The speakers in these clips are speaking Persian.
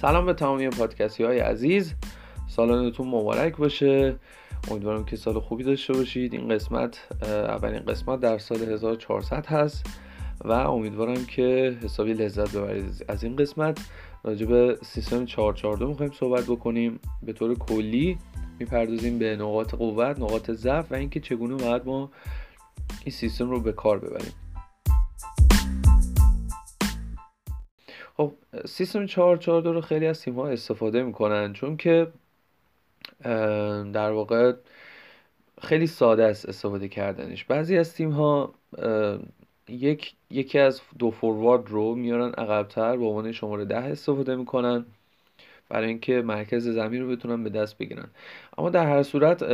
سلام به تمامی پادکستی های عزیز، سالانتون مبارک باشه. امیدوارم که سال خوبی داشته باشید. این قسمت اولین قسمت در سال 1400 هست و امیدوارم که حسابی لذت ببرید از این قسمت. راجع به سیستم 442 میخوایم صحبت بکنیم، به طور کلی میپردازیم به نقاط قوت، نقاط ضعف و اینکه چگونه باید ما این سیستم رو به کار ببریم. خب سیستم 442 رو خیلی از تیم‌ها استفاده میکنن چون که در واقع خیلی ساده است استفاده کردنش. بعضی از تیم‌ها یکی از دو فوروارد رو میارن عقب‌تر به عنوان شماره 10 استفاده میکنن برای اینکه مرکز زمین رو بتونن به دست بگیرن. اما در هر صورت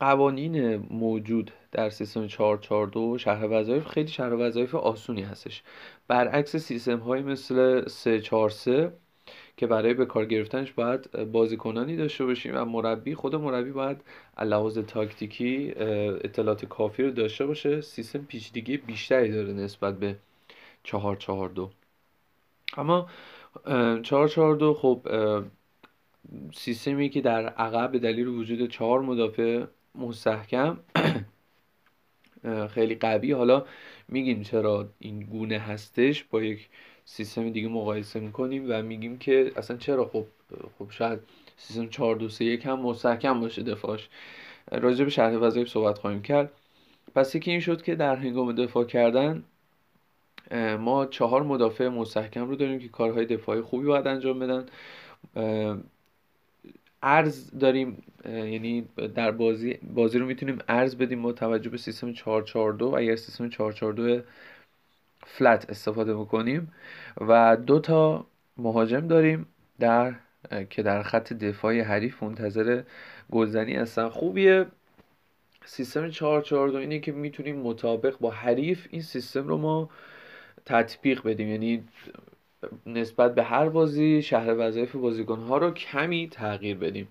قوانین موجود در سیستم 442 شرح وظایف خیلی شرح وظایف آسونی هستش، برعکس سیستم هایی مثل 343 که برای به کار گرفتنش باید بازیکنانی داشته باشیم و مربی، خود مربی باید از لحاظ تاکتیکی اطلاعات کافی رو داشته باشه. سیستم پیچیدگی بیشتری داره نسبت به 442. اما 442 خب سیستمی که در عقب به دلیل وجود 4 مدافع مستحکم خیلی قوی. حالا میگیم چرا این گونه هستش، با یک سیستم دیگه مقایسه میکنیم و میگیم که اصلا چرا خب شاید سیستم 4-2-3-1 هم مستحکم باشه دفاعش. راجع به شرح وظایف صحبت خواهیم کرد. پس یکی این شد که در هنگام دفاع کردن ما 4 مدافع مستحکم رو داریم که کارهای دفاعی خوبی باید انجام بدن. عرض داریم، یعنی در بازی رو میتونیم عرض بدیم با توجه به سیستم 442 اگر سیستم 442 فلت استفاده بکنیم. و 2 مهاجم داریم که در خط دفاعی حریف منتظر گلزنی هستن. خوبیه سیستم 442 اینه که میتونیم مطابق با حریف این سیستم رو ما تطبیق بدیم، یعنی نسبت به هر بازی شرح وظایف بازیکن‌ها رو کمی تغییر بدیم.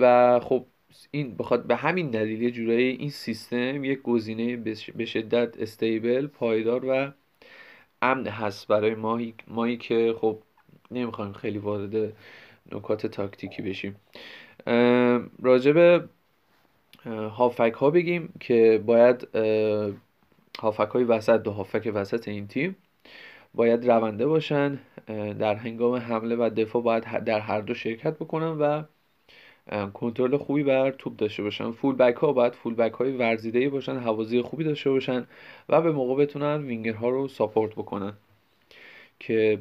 و خب این بخاطر به همین دلیل یه جورایی این سیستم یک گزینه به شدت استیبل، پایدار و امن هست برای مایی که خب نمیخوایم خیلی وارد نکات تاکتیکی بشیم. راجب هافک ها بگیم که باید هافک های وسط، 2 هافک وسط این تیم باید رونده باشن، در هنگام حمله و دفاع باید در هر دو شرکت بکنن و کنترل خوبی بر توپ داشته باشن. فول بک ها باید فول بک های ورزیده‌ای باشن، حوازی خوبی داشته باشن و به موقع بتونن وینگر ها رو ساپورت بکنن که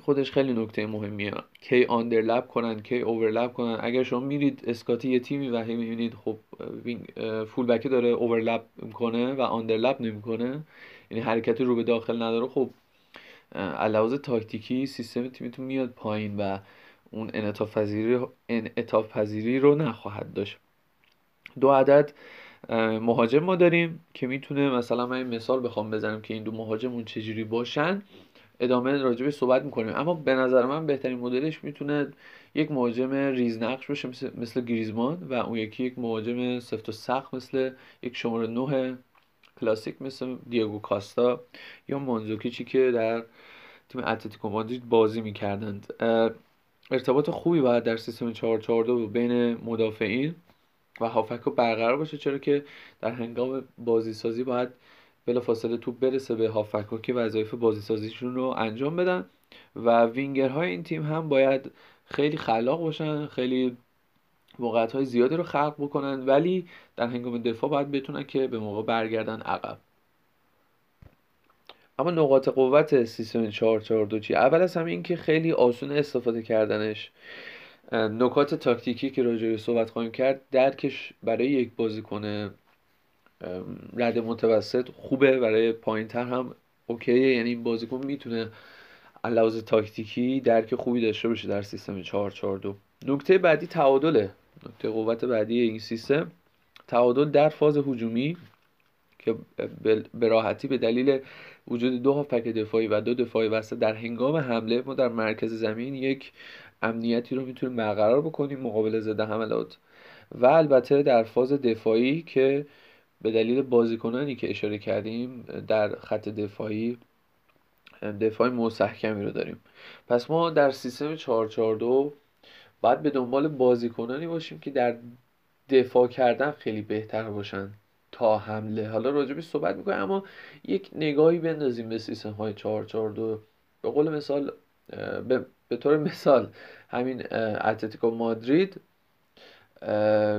خودش خیلی نکته مهمیه. کی آندرلپ کنن، کی اورلپ کنن. اگر شما میرید اسکاتی یه تیمی و هی میبینید خب فول بک داره اورلپ میکنه و آندرلپ نمیکنه، یعنی حرکت رو به داخل نداره، خب علاوه بر تاکتیکی سیستم تیمتون میاد پایین و اون انعطاف پذیری رو نخواهد داشت. 2 عدد مهاجم ما داریم که میتونه، مثلا من مثال بخوام بزنم که این 2 مهاجم اون چجوری باشن، ادامه راجبش صحبت میکنیم. اما به نظر من بهترین مدلش میتونه یک مهاجم ریزنقش باشه مثل گریزمان و اون یکی یک مهاجم سفت و سخت مثل یک شماره 9 کلاسیک مثل دیگو کاستا یا مانزوکیچی که در تیم اتلتیکو مادرید بازی میکردند. ارتباط خوبی باید در سیستم 442 بین مدافعین و هافک برقرار باشه، چرا که در هنگام بازیسازی باید بلافاصله توپ برسه به هافک‌ها که وظایف بازیسازیشون رو انجام بدن. و وینگرهای این تیم هم باید خیلی خلاق باشن، خیلی موقعیت‌های زیادی رو خلق بکنن ولی در هنگام دفاع باید بتونن که به موقع برگردن عقب. اما نقاط قوت سیستم 442 چی؟ اول از همه این که خیلی آسون استفاده کردنش. نکات تاکتیکی که راجع بهش صحبت خواهیم کرد، درکش برای یک بازیکن رده متوسط خوبه، برای پایین تر هم اوکیه، یعنی این بازیکن میتونه علاوه تاکتیکی درک خوبی داشته باشه در سیستم 442. نکته بعدی تعادله. نکته قوت بعدی این سیستم تعادل در فاز هجومی که به راحتی به دلیل وجود 2 هافک دفاعی و 2 دفاعی وسط در هنگام حمله ما در مرکز زمین یک امنیتی رو میتونیم برقرار بکنیم مقابل ضد حملات. و البته در فاز دفاعی که به دلیل بازیکنانی که اشاره کردیم در خط دفاعی دفاعی مستحکمی رو داریم. پس ما در سیستم 4-4-2 باید به دنبال بازیکنانی باشیم که در دفاع کردن خیلی بهتر باشن تا حمله. حالا راجبی صحبت میکنیم، اما یک نگاهی بندازیم به سیستم های 4-4-2. به قول مثال، به طور مثال همین اتلتیکو مادرید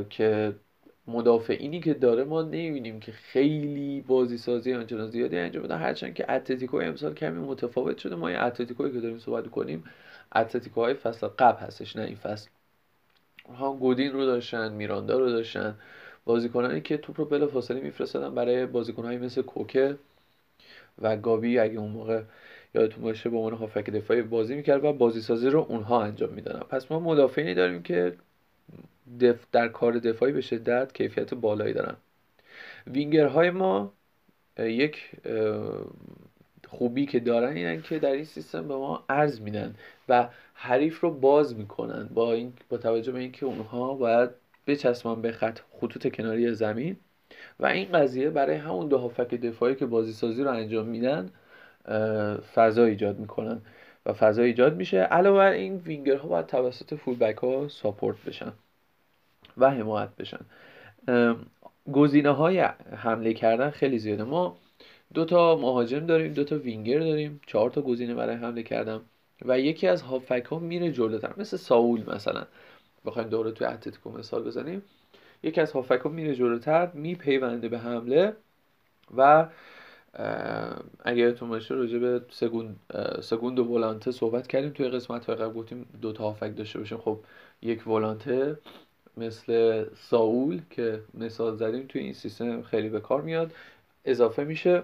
که مدافعینی که داره ما نمی‌بینیم که خیلی بازی سازی آنچنان زیادی انجام بدن، هرچند که اتلتیکو امسال کمی متفاوت شده. ما این اتلتیکویی که داریم صحبت کنیم اتلتیکوهای فصل قبل هستش، نه این فصل. ها گودین رو داشتن، میراندا رو داشتن، بازیکنانی که توپ رو بلافاصله میفرستادن برای بازیکنایی مثل کوکه و گابی اگه اون موقع یادتون باشه به عنوان هافک دفاعی بازی می‌کرد و بازی سازی رو اونها انجام میدادن. پس ما مدافعینی داریم که در کار دفاعی به شدت کیفیت بالایی دارن. وینگرهای ما یک خوبی که دارن اینن که در این سیستم به ما عرض میدن و حریف رو باز میکنن با توجه به اینکه اونها باید بچسبن به خطوط کناری زمین و این قضیه برای همون دو هافک دفاعی که بازی سازی رو انجام میدن فضا ایجاد میکنن و فضا ایجاد میشه. علاوه بر این وینگرها باید توسط فولبک ها ساپورت بشن و حمایت بشن. گزینه‌های حمله کردن خیلی زیاده. ما 2 تا مهاجم داریم، 2 تا وینگر داریم، 4 تا گزینه برای حمله کردن و یکی از هافبک ها میره جلوتر، مثل ساول مثلا بخوایم دوره توی اتلتیکو مثال بزنیم، یکی از هافبک ها میره جلوتر، میپیونده به حمله و اگه یادتون باشه راجع به سگوندو ولانته صحبت کردیم توی قسمت‌های قبل، گفتیم 2 تا هافبک داشته باشیم. خب یک ولانته مثل ساول که مثال زدیم توی این سیستم خیلی به کار میاد اضافه میشه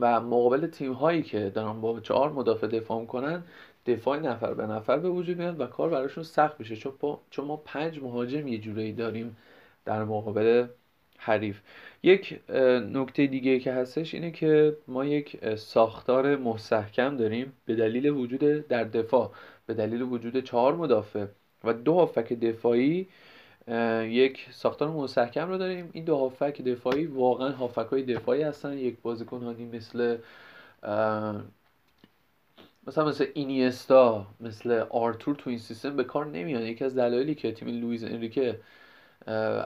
و مقابل تیم هایی که دارن با 4 مدافع دفاع میکنن، دفاع نفر به نفر به وجود میاد و کار براشون سخت میشه، چون ما 5 مهاجم یه جورایی داریم در مقابل حریف. یک نکته دیگه که هستش اینه که ما یک ساختار مستحکم داریم به دلیل وجود در دفاع، به دلیل وجود 4 مدافع و 2 هافبک دفاعی یک ساختار مستحکم رو داریم. این 2 هافبک دفاعی واقعا هافبک‌های دفاعی هستن. یک بازیکن هایی مثل اینیستا، مثل آرتور تو این سیستم به کار نمیان. یکی از دلایلی که تیم لوئیس انریکه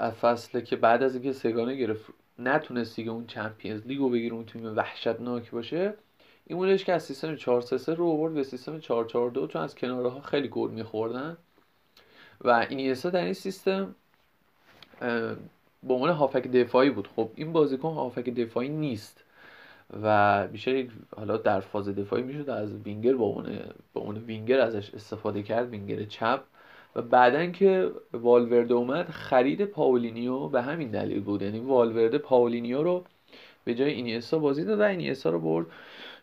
از فصل که بعد از اینکه سگانه گرفت نتونست دیگه اون چمپیونز لیگو بگیره، اون تیم وحشتناک باشه، این بودش که از سیستم 4-3-3 رو آورد به سیستم 4-4-2، چون از کنارها خیلی گل می‌خوردن و اینیستا در این سیستم به عنوان هافک دفاعی بود. خب این بازیکن هافک دفاعی نیست و بیشتر حالا در فاز دفاعی میشد از وینگر به عنوان وینگر ازش استفاده کرد، وینگر چپ. و بعدن که والورده اومد، خرید پاولینیو به همین دلیل بود، یعنی والورده پاولینیو رو به جای اینیستا بازی داد و اینیستا رو برد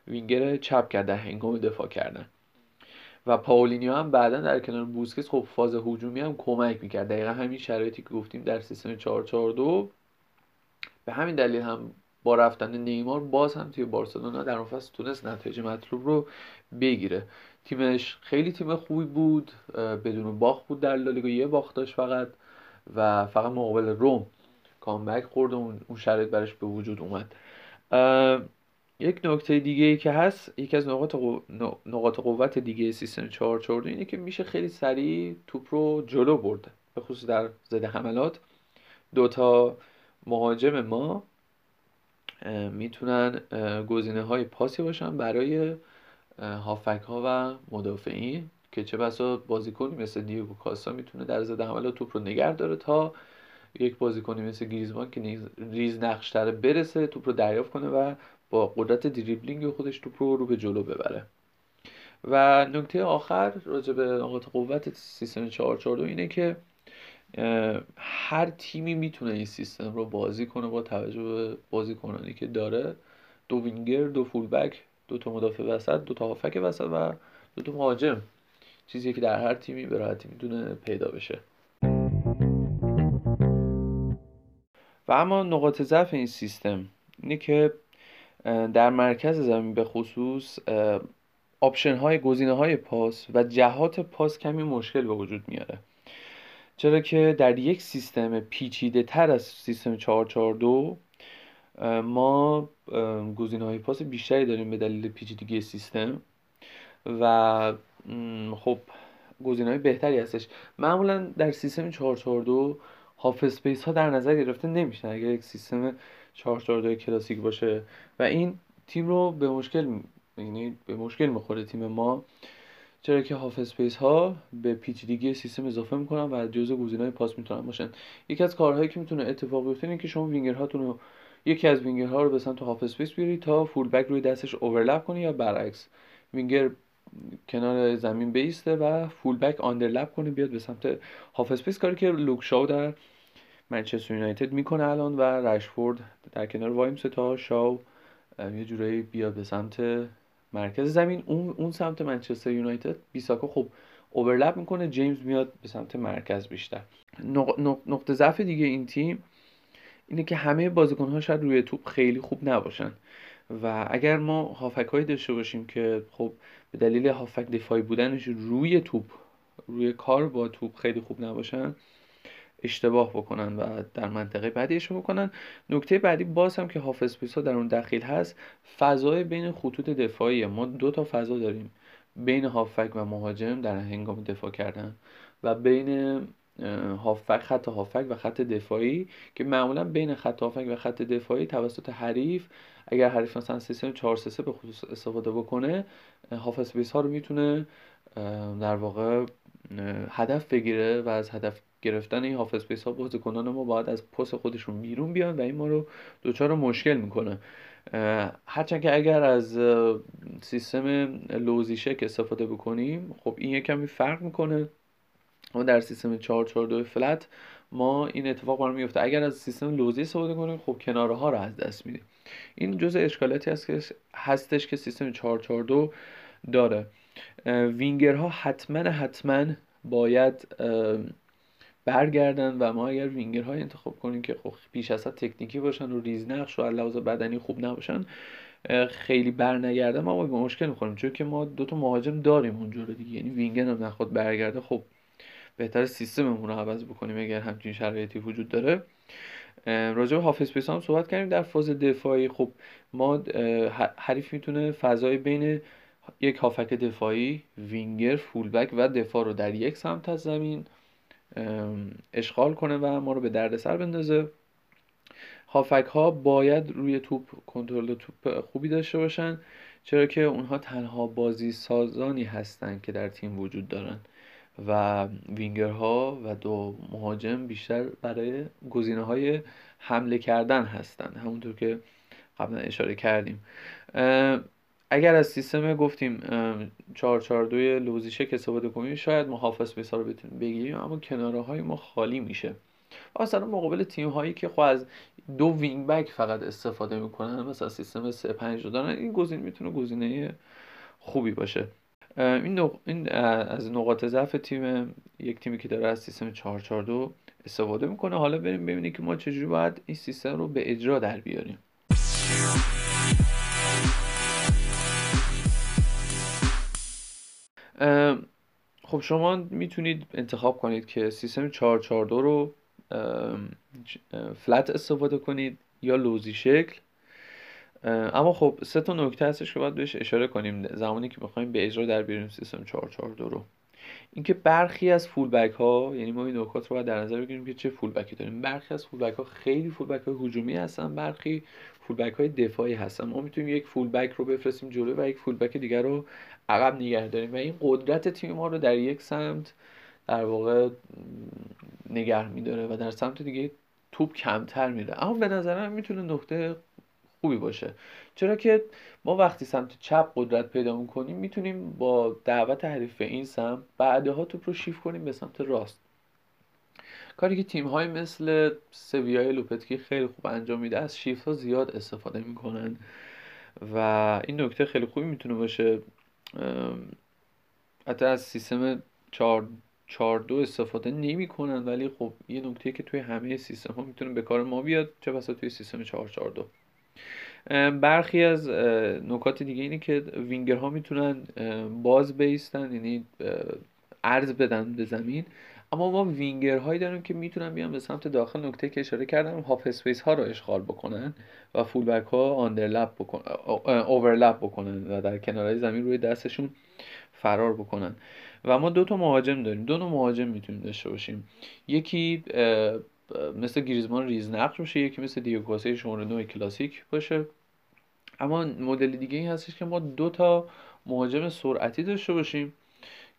وینگر چپ کرد در هنگام دفاع کردن و پاولینیو هم بعدن در کنار بوسکتس خب فاز هجومی هم کمک میکرد. دقیقا همین شرایطی که گفتیم در سیستم 4-4-2. به همین دلیل هم با رفتن نیمار باز هم توی بارسلونا در اون فصل تونست نتایج مطلوب رو بگیره. تیمش خیلی تیم خوبی بود، بدون باخت بود در لالیگا، 1 باخت داشت فقط مقابل روم کامبک خورد و اون شرایط برش به وجود اومد. یک نکته دیگه ای که هست، یکی از نقاط قوت دیگه سیستم 4-4-2 اینه که میشه خیلی سریع توپ رو جلو برد، به خصوص در ضد حملات. 2 تا مهاجم ما میتونن گزینه های پاسی باشن برای هافک ها و مدافعین که چه بسا بازیکنی مثل دیگو کاستا میتونه در ضد حملات توپ رو نگه داره تا یک بازیکنی مثل گریزمان که ریز نقش‌تره برسه، توپ رو دریافت کنه و با قدرت دریبلینگ خودش توپ رو به جلو ببره. و نکته آخر راجع به نقاط قوت سیستم 442 اینه که هر تیمی میتونه این سیستم رو بازی کنه با توجه به بازیکنانی که داره: 2 وینگر، 2 فولبک، 2 تا مدافع وسط، 2 تا هافک وسط و 2 تا مهاجم. چیزی که در هر تیمی به راحتی میتونه پیدا بشه. و اما نقاط ضعف این سیستم اینه که در مرکز زمین به خصوص گزینه‌های پاس و جهات پاس کمی مشکل به وجود میاره، چرا که در یک سیستم پیچیده تر از سیستم 442 ما گزینه‌های پاس بیشتری داریم به دلیل پیچیدگی سیستم و خب گزینه‌های بهتری هستش. معمولا در سیستم 442 هاف اسپیس ها در نظر گرفته نمیشن اگر یک سیستم 442 کلاسیک باشه و این تیم رو به مشکل، یعنی به مشکل میخوره تیم ما، چرا که هاف اسپیس ها به پیچیدگی سیستم اضافه میکنن و جزو گزینه‌های پاس میتونن باشن. یکی از کارهایی که میتونه اتفاق بیفته اینه که شما وینگرهاتون رو، یکی از وینگرها رو به سمت هاف اسپیس بیارید تا فول بک روی دستش اورلپ کنه یا برعکس، وینگر کنار زمین بیسته و فول بک آندرلپ کنه بیاد به سمت هاف اسپیس، کاری که لوک شاو در منچستر یونایتد میکنه الان و رشفورد در کنار وایمس تا شاو یه جورایی بیاد به سمت مرکز زمین. اون سمت منچستر یونایتد بیساکا خب اورلپ میکنه، جیمز میاد به سمت مرکز بیشتر. نقطه ضعف دیگه این تیم اینه که همه بازیکن‌ها شاید روی توپ خیلی خوب نباشن و اگر ما هافک‌هایی داشته باشیم که خب به دلیل هافک دفاعی بودنش روی توپ، روی کار با توپ خیلی خوب نباشن، اشتباه بکنن و در منطقه بعدی اشتباه بکنن. نکته بعدی باز هم که هاف اسپیس‌ها در اون دخیل هست، فضای بین خطوط دفاعی ما دو تا فضا داریم بین هافک و مهاجم در هنگام دفاع کردن و بین هافک، خط هافک و خط دفاعی، که معمولا بین خط هافک و خط دفاعی توسط حریف، اگر حریف مثلا سیستم 4-3-3 به خصوص استفاده بکنه، هاف اسپیس ها رو میتونه در واقع هدف بگیره و از هدف گرفتن این هاف اسپیس ها بازیکنان ما باید از پست خودشون بیرون بیان و این ما رو دوچار مشکل میکنه. هرچند که اگر از سیستم لوزیشک استفاده بکنیم خب این یکمی فرق میکنه. اما در سیستم 442 فلت ما این اتفاق برام میفته، اگر از سیستم لوزی استفاده کنیم خب کناره ها رو از دست میدیم. این جزء اشکالاتی هستش که سیستم 442 داره. وینگرها حتما باید برگردن و ما اگر وینگرها انتخاب کنیم که خب پیش از حد تکنیکی باشن و ریزنقش و علاوه بر بدنی خوب نباشن، خیلی برنگردن ما به مشکل میخوریم، چون که ما دو تا مهاجم داریم اونجوری دیگه، یعنی وینگر هم نخواد برگرده خب بهتر سیستممون رو عوض بکنیم اگر همچین شرایطی وجود داره. راجع به هاف اسپیس هم صحبت کردیم. در فاز دفاعی خب ما حریف میتونه فضای بین یک هافک دفاعی، وینگر، فول بک و دفاع رو در یک سمت از زمین اشغال کنه و ما رو به دردسر بندازه. هافک ها باید روی توپ کنترل توپ خوبی داشته باشن، چرا که اونها تنها بازی سازانی هستند که در تیم وجود دارن و وینگرها و دو مهاجم بیشتر برای گزینه‌های حمله کردن هستند، همونطور که قبلا اشاره کردیم. اگر از سیستم گفتیم 442 لوزیشک استفاده کنیم شاید ما هاف اسپیس‌ها رو بتونیم بگیریم، اما کناره‌های ما خالی میشه. اصلا مقابل تیم‌هایی که خود از دو وینگ بک فقط استفاده میکنن، مثلا سیستم 3-5 دارن، این گزینه میتونه گزینه خوبی باشه. این از نقاط ضعف تیم، یک تیمی که داره از سیستم 442 استفاده میکنه. حالا بریم ببینیم که ما چجوری باید این سیستم رو به اجرا در بیاریم. خب شما میتونید انتخاب کنید که سیستم 442 رو فلت استفاده کنید یا لوزی شکل، اما خب سه تا نکته هستش که باید بهش اشاره کنیم زمانی که میخوایم به اجرا در بیاریم سیستم 442 رو. اینکه برخی از فول بک ها، یعنی ما این نکات رو باید در نظر بگیریم که چه فول بکی داریم. برخی از فول بک ها خیلی فول بک های هجومی هستن، برخی فول بک های دفاعی هستن. ما میتونیم یک فول بک رو بفرستیم جلو و یک فول بک دیگر رو عقب نگه داریم و این قدرت تیم ما رو در یک سمت در واقع نگه میداره و در سمت دیگه توپ کمتر میره. اما به نظرم میتونه نکته خوبی باشه، چرا که ما وقتی سمت چپ قدرت پیدا میکنیم میتونیم با دعوت حریف به این سمت بعدها توپ رو شیفت کنیم به سمت راست، کاری که تیم های مثل سویای لوپتکی خیلی خوب انجام میده. از شیفت ها زیاد استفاده میکنن و این نکته خیلی خوبی میتونه باشه. حتی از سیستم 4-4-2 استفاده نمیکنن، ولی خب یه نکته که توی همه سیستم ها میتونه به کار ما بیاد، چه بسا توی سیستم 4-4-2. برخی از نکات دیگه اینه که وینگرها میتونن باز بیستن، یعنی عرض بدن به زمین، اما ما وینگرهایی داریم که میتونن بیان به سمت داخل، نکته که اشاره کردم، هاف اسپیس ها رو اشغال بکنن و فول بک ها آندرلپ بکنن، اورلپ بکنن و در کنارهای زمین روی دستشون فرار بکنن. و ما دو تا مهاجم داریم، دو نوع مهاجم میتونیم داشته باشیم، یکی مثل گریزمان ریزنقش باشه، یکی مثل دیگو کاسه شماره 9 کلاسیک باشه. اما مدل دیگه این هستش که ما دو تا مهاجم سرعتی داشته باشیم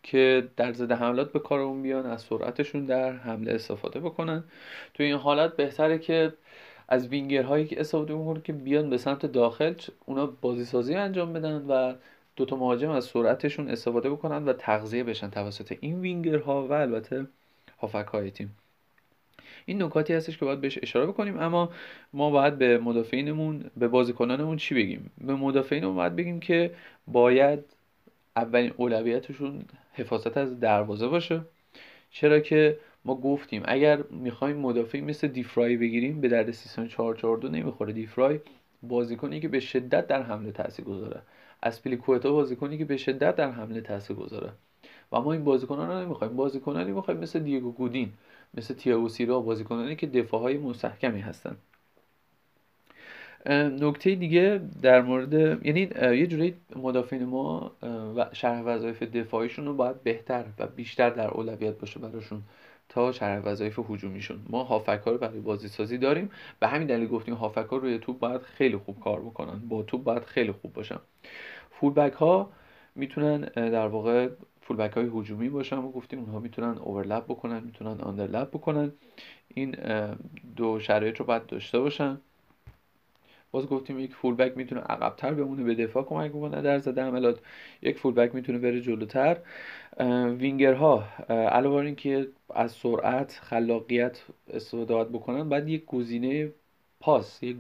که در ضد حملات به کارمون بیان، از سرعتشون در حمله استفاده بکنن. تو این حالت بهتره که از وینگرهایی که استفاده می‌کنن که بیان به سمت داخل، اونا بازی سازی انجام بدن و دو تا مهاجم از سرعتشون استفاده بکنن و تغذیه بشن توسط این وینگرها و البته هافک‌های تیم. این نکاتی هستش که باید بهش اشاره بکنیم. اما ما باید به مدافعینمون، به بازیکنانمون چی بگیم؟ به مدافعینمون باید بگیم که باید اولین اولویتشون حفاظت از دروازه باشه، چرا که ما گفتیم اگر میخوایم مدافعی مثل دیفرای بگیریم به درد سیستم 442 نمیخوره. دیفرای بازیکنی که به شدت در حمله تاثیرگذاره، اسپلیکوئتا بازیکنی که به شدت در حمله تاثیرگذاره و ما این بازیکنان رو نمیخوایم. بازیکنانی میخوایم مثل دیگو گودین، مثل تییاگو سیلوا، بازیکنانی که دفاعهای مستحکمی هستن. نکته دیگه در مورد، یعنی یه جوری مدافعین ما و شرح وظایف دفاعیشون رو باید بهتر و بیشتر در اولویت باشه براشون تا شرح وظایف هجومیشون. ما هافک‌ها رو برای بازیسازی داریم، به همین دلیل گفتیم هافک‌ها روی توپ باید خیلی خوب کار بکنن، با توپ باید خیلی خوب باشن. فولبک‌ها میتونن در واقع فولبک‌های هجومی باشن و گفتیم اونها میتونن اورلپ بکنن، میتونن آندرلپ بکنن. این دو شرایط رو باید داشته باشن. باز گفتیم یک فولبک میتونه عقب‌تر بمونه به دفاع کمک بکنه در زده حملات، یک فولبک میتونه بره جلوتر. وینگرها علاوه بر اینکه از سرعت، خلاقیت استفاده بکنن، بعد یک گزینه پاس، یک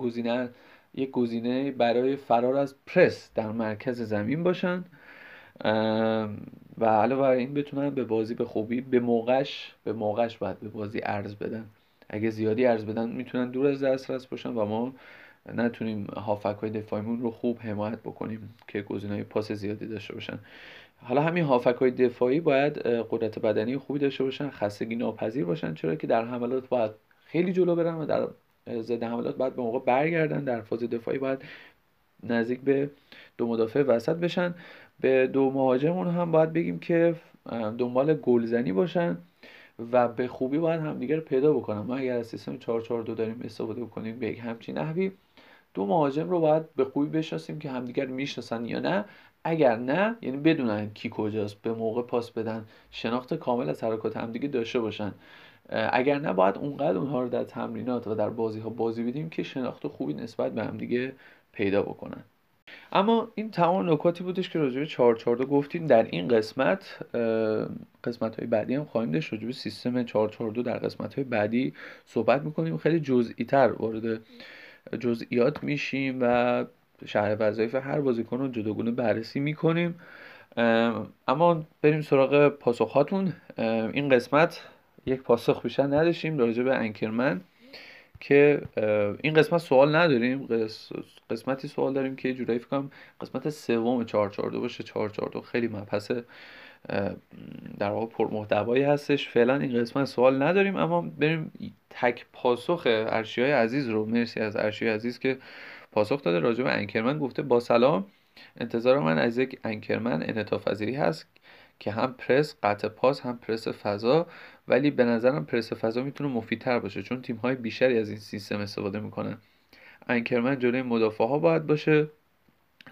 گزینه برای فرار از پرس در مرکز زمین باشن و علاوه بر این بتونن به بازی به خوبی، به موقعش باید به بازی عرض بدن. اگه زیادی عرض بدن میتونن دور از دسترس باشن و ما نتونیم هافک‌های دفاعیمون رو خوب حمایت بکنیم که گزینه‌های پاس زیادی داشته باشن. حالا همین هافک‌های دفاعی باید قدرت بدنی خوبی داشته باشن، خستگی ناپذیر باشن، چرا که در حملات باید خیلی جلو برن و در ضد حملات باید به موقع برگردن. در فاز دفاعی باید نزدیک به دو مدافع وسط بشن. به دو مهاجمون هم باید بگیم که دنبال گلزنی باشن و به خوبی باید همدیگه رو پیدا بکنن. ما اگر از سیستم 442 داریم استفاده بکنیم به یک همچین نحوی، دو مهاجم رو باید به خوبی بشناسیم که همدیگر میشناسن یا نه. اگر نه، یعنی بدونن کی کجاست، به موقع پاس بدن، شناخت کامل از حرکات همدیگه داشته باشن. اگر نه، باید اونقدر اونها رو در تمرینات و در بازی‌ها بازی بدیم که شناخت خوبی نسبت به همدیگه پیدا بکنن. اما این تمام نکاتی بودش که راجع به 442 گفتیم. در این قسمت‌های بعدی هم خواهیم داشت راجع به سیستم 442 در قسمت‌های بعدی صحبت می‌کنیم. خیلی جزئی‌تر وارد جزئیات میشیم و شرح وظایف هر بازیکن رو جداگونه بررسی میکنیم. اما بریم سراغ پاسخاتون. این قسمت یک پاسخ بیشتر نداشتیم راجع به انکرمن، که این قسمت سوال نداریم، قسمتی سوال داریم که یه جورایی فکر کنم قسمت سوم 442 باشه. 442 خیلی مبحث در واقع پرمحتوایی هستش. فعلا این قسمت سوال نداریم، اما بریم تک پاسخ ارشیای عزیز رو، مرسی از ارشیای عزیز که پاسخ داده راجع به انکرمن. گفته با سلام، انتظار من از یک انکرمن انعطاف‌پذیری هست که هم پرس قطع پاس، هم پرس فضا، ولی به نظرم پرس فضا میتونه مفیدتر باشه چون تیم‌های بیشتری از این سیستم استفاده میکنن. انکرمن جلوی مدافع‌ها باید باشه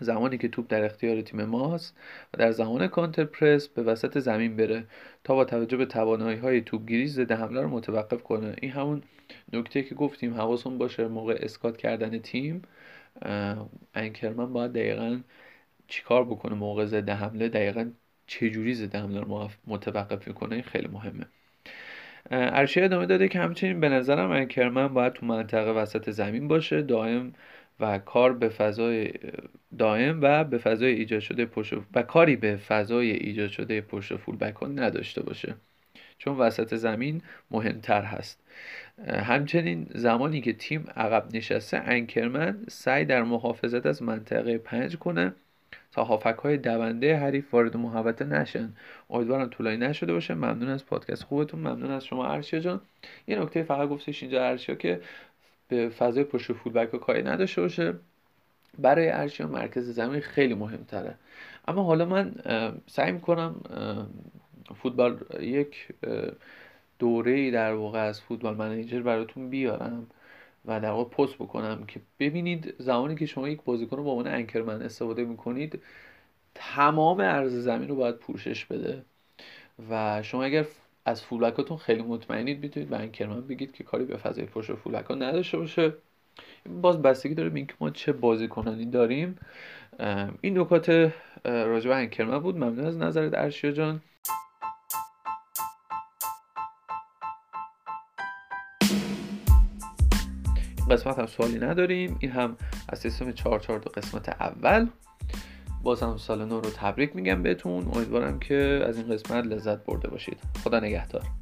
زمانی که توپ در اختیار تیم ماست و در زمان کانتر پرس به وسط زمین بره تا با توجه به توانایی‌های توپ‌گیری ضد حمله رو متوقف کنه. این همون نکته که گفتیم، حواسمون باشه موقع اسکات کردن تیم انکرمن باید دقیقاً چیکار بکنه، موقع ضد حمله دقیقاً چه جوری ضد حمله رو متوقف می‌کنه. این خیلی مهمه. ارشیا ادامه داده که همچنین به نظرم انکرمن باید تو منطقه وسط زمین باشه، کاری به فضای ایجاد شده پشت فولبک ها نداشته باشه چون وسط زمین مهمتر هست. همچنین زمانی که تیم عقب نشسته، انکرمن سعی در محافظت از منطقه 5 کنه تا هافک‌های دونده حریف وارد محوطه نشن. امیدوارم طولانی نشده باشه. ممنون از پادکست خوبتون، ممنون از شما ارشیا جان. یه نکته فقط گفتش اینجا ارشیا که به فضای پشت فولبک کاری نداشته باشه. برای ارشیا مرکز زمین خیلی مهم‌تره. اما حالا من سعی می‌کنم فوتبال یک دوره‌ای در واقع از فوتبال منیجر براتون بیارم و در واقع پست بکنم که ببینید زمانی که شما یک بازیکن رو به عنوان انکرمن استفاده میکنید تمام عرض زمین رو باید پوشش بده و شما اگر از فولبکاتون خیلی مطمئنید میتونید به انکرمن بگید که کاری به فضای پشت فولبکا نداشته باشه. باز بستگی داره به اینکه ما چه بازیکنانی داریم. این نکات راجع به انکرمن بود. ممنون از نظرت ارشیا جان. قسمت هم سوالی نداریم. این هم از سیستم 442 قسمت اول. باز هم سال نو رو تبریک میگم بهتون. امیدوارم که از این قسمت لذت برده باشید. خدا نگهدار.